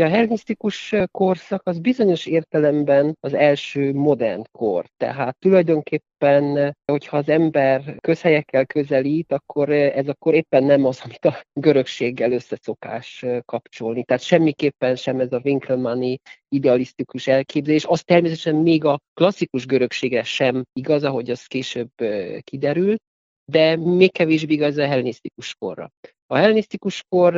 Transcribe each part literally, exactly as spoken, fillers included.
A hellenisztikus korszak az bizonyos értelemben az első modern kor. Tehát tulajdonképpen, hogyha az ember közhelyekkel közelít, akkor ez akkor éppen nem az, amit a görögséggel összeszokás kapcsolni. Tehát semmiképpen sem ez a Winckelmanni idealisztikus elképzelés. Az természetesen még a klasszikus görögségre sem igaz, ahogy az később kiderült, de még kevésbé igaz a hellenisztikus korra. A hellenisztikus kor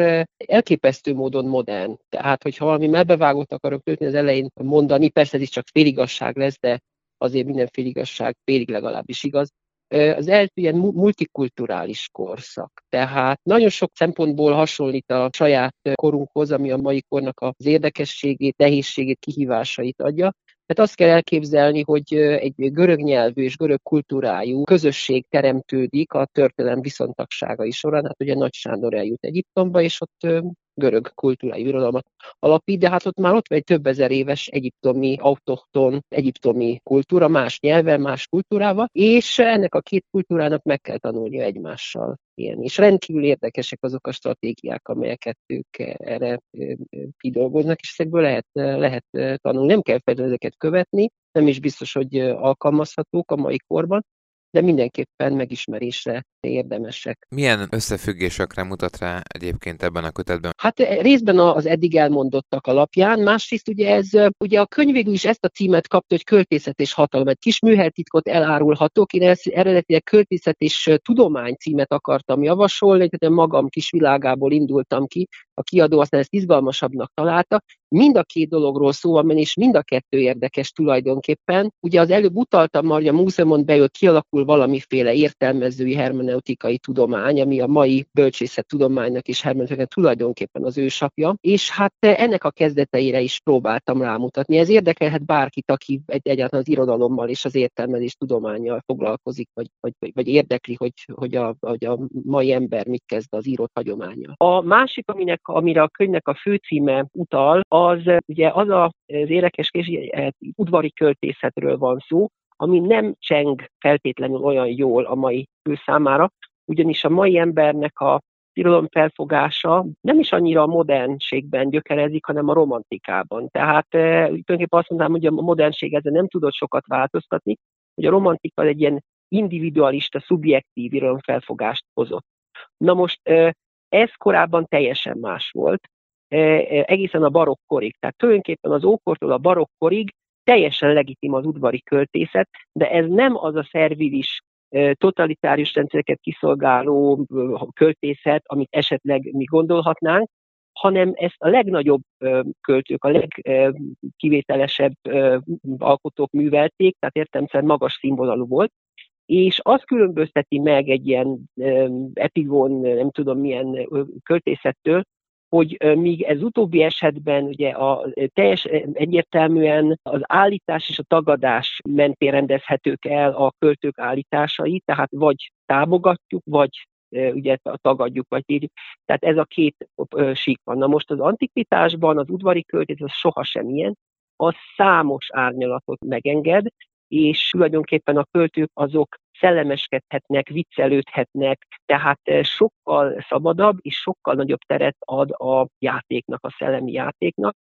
elképesztő módon modern. Tehát, hogyha valami melbevágót akarok tőlni az elején mondani, persze ez is csak féligasság lesz, de azért minden féligasság félig legalábbis igaz. Az első ilyen multikulturális korszak. Tehát nagyon sok szempontból hasonlít a saját korunkhoz, ami a mai kornak az érdekességét, nehézségét, kihívásait adja. Tehát azt kell elképzelni, hogy egy görög nyelvű és görög kultúrájú közösség teremtődik a történelem viszontagságai során. Hát ugye Nagy Sándor eljut Egyiptomba, és ott görög kultúrájú irodalmat alapít, de hát ott már ott van egy több ezer éves egyiptomi, autochton egyiptomi kultúra, más nyelvvel, más kultúrával, és ennek a két kultúrának meg kell tanulnia egymással élni. És rendkívül érdekesek azok a stratégiák, amelyeket ők erre kidolgoznak, és ezekből lehet, lehet tanulni. Nem kell feltétlenül ezeket követni, nem is biztos, hogy alkalmazhatók a mai korban, de mindenképpen megismerésre érdemesek. Milyen összefüggésekre mutat rá egyébként ebben a kötetben? Hát részben az eddig elmondottak alapján, másrészt ugye ez, ugye a könyv végül is ezt a címet kapta, hogy Költészet és hatalom, egy kis műhertitkot elárulhatok. Én ezt eredetileg Költészet és tudomány címet akartam javasolni, tehát magam kis világából indultam ki, a kiadó aztán ezt izgalmasabbnak találta. Mind a két dologról szó van, és mind a kettő érdekes tulajdonképpen. Ugye az előbb utaltam, hogy a múzeumon belül kialakul valamiféle értelmezői hermeneutikai tudomány, ami a mai bölcsészettudománynak és hermeneutikának tulajdonképpen az ősapja, és hát ennek a kezdeteire is próbáltam rámutatni. Ez érdekelhet bárkit, aki egyáltalán az irodalommal és az értelmezés tudománnyal foglalkozik, vagy, vagy, vagy érdekli, hogy, hogy, a, hogy a mai ember mit kezd az írott hagyománnyal. A másik, aminek, amire a könyvnek a főcíme utal, az ugye az az érdekes kérdés, udvari költészetről van szó, ami nem cseng feltétlenül olyan jól a mai ő számára, ugyanis a mai embernek a irodalom felfogása nem is annyira a modernségben gyökerezik, hanem a romantikában. Tehát tulajdonképpen azt mondanám, hogy a modernség ezzel nem tudott sokat változtatni, hogy a romantika egy ilyen individualista, szubjektív irodalom felfogást hozott. Na most ez korábban teljesen más volt, egészen a barokk korig. Tehát tulajdonképpen az ókortól a barokk korig teljesen legitim az udvari költészet, de ez nem az a szervilis, totalitárius rendszereket kiszolgáló költészet, amit esetleg mi gondolhatnánk, hanem ezt a legnagyobb költők, a legkivételesebb alkotók művelték, tehát értelemszerűen magas színvonalú volt, és azt különbözteti meg egy ilyen epigón, nem tudom milyen költészettől, hogy míg ez utóbbi esetben ugye a teljes egyértelműen az állítás és a tagadás mentén rendezhetők el a költők állításai, tehát vagy támogatjuk, vagy ugye tagadjuk, vagy írjuk. Tehát ez a két sík van. Na most az antikvitásban az udvari költészet az sohasem ilyen, az számos árnyalatot megenged, és tulajdonképpen a költők azok szellemeskedhetnek, viccelődhetnek, tehát sokkal szabadabb és sokkal nagyobb teret ad a játéknak, a szellemi játéknak,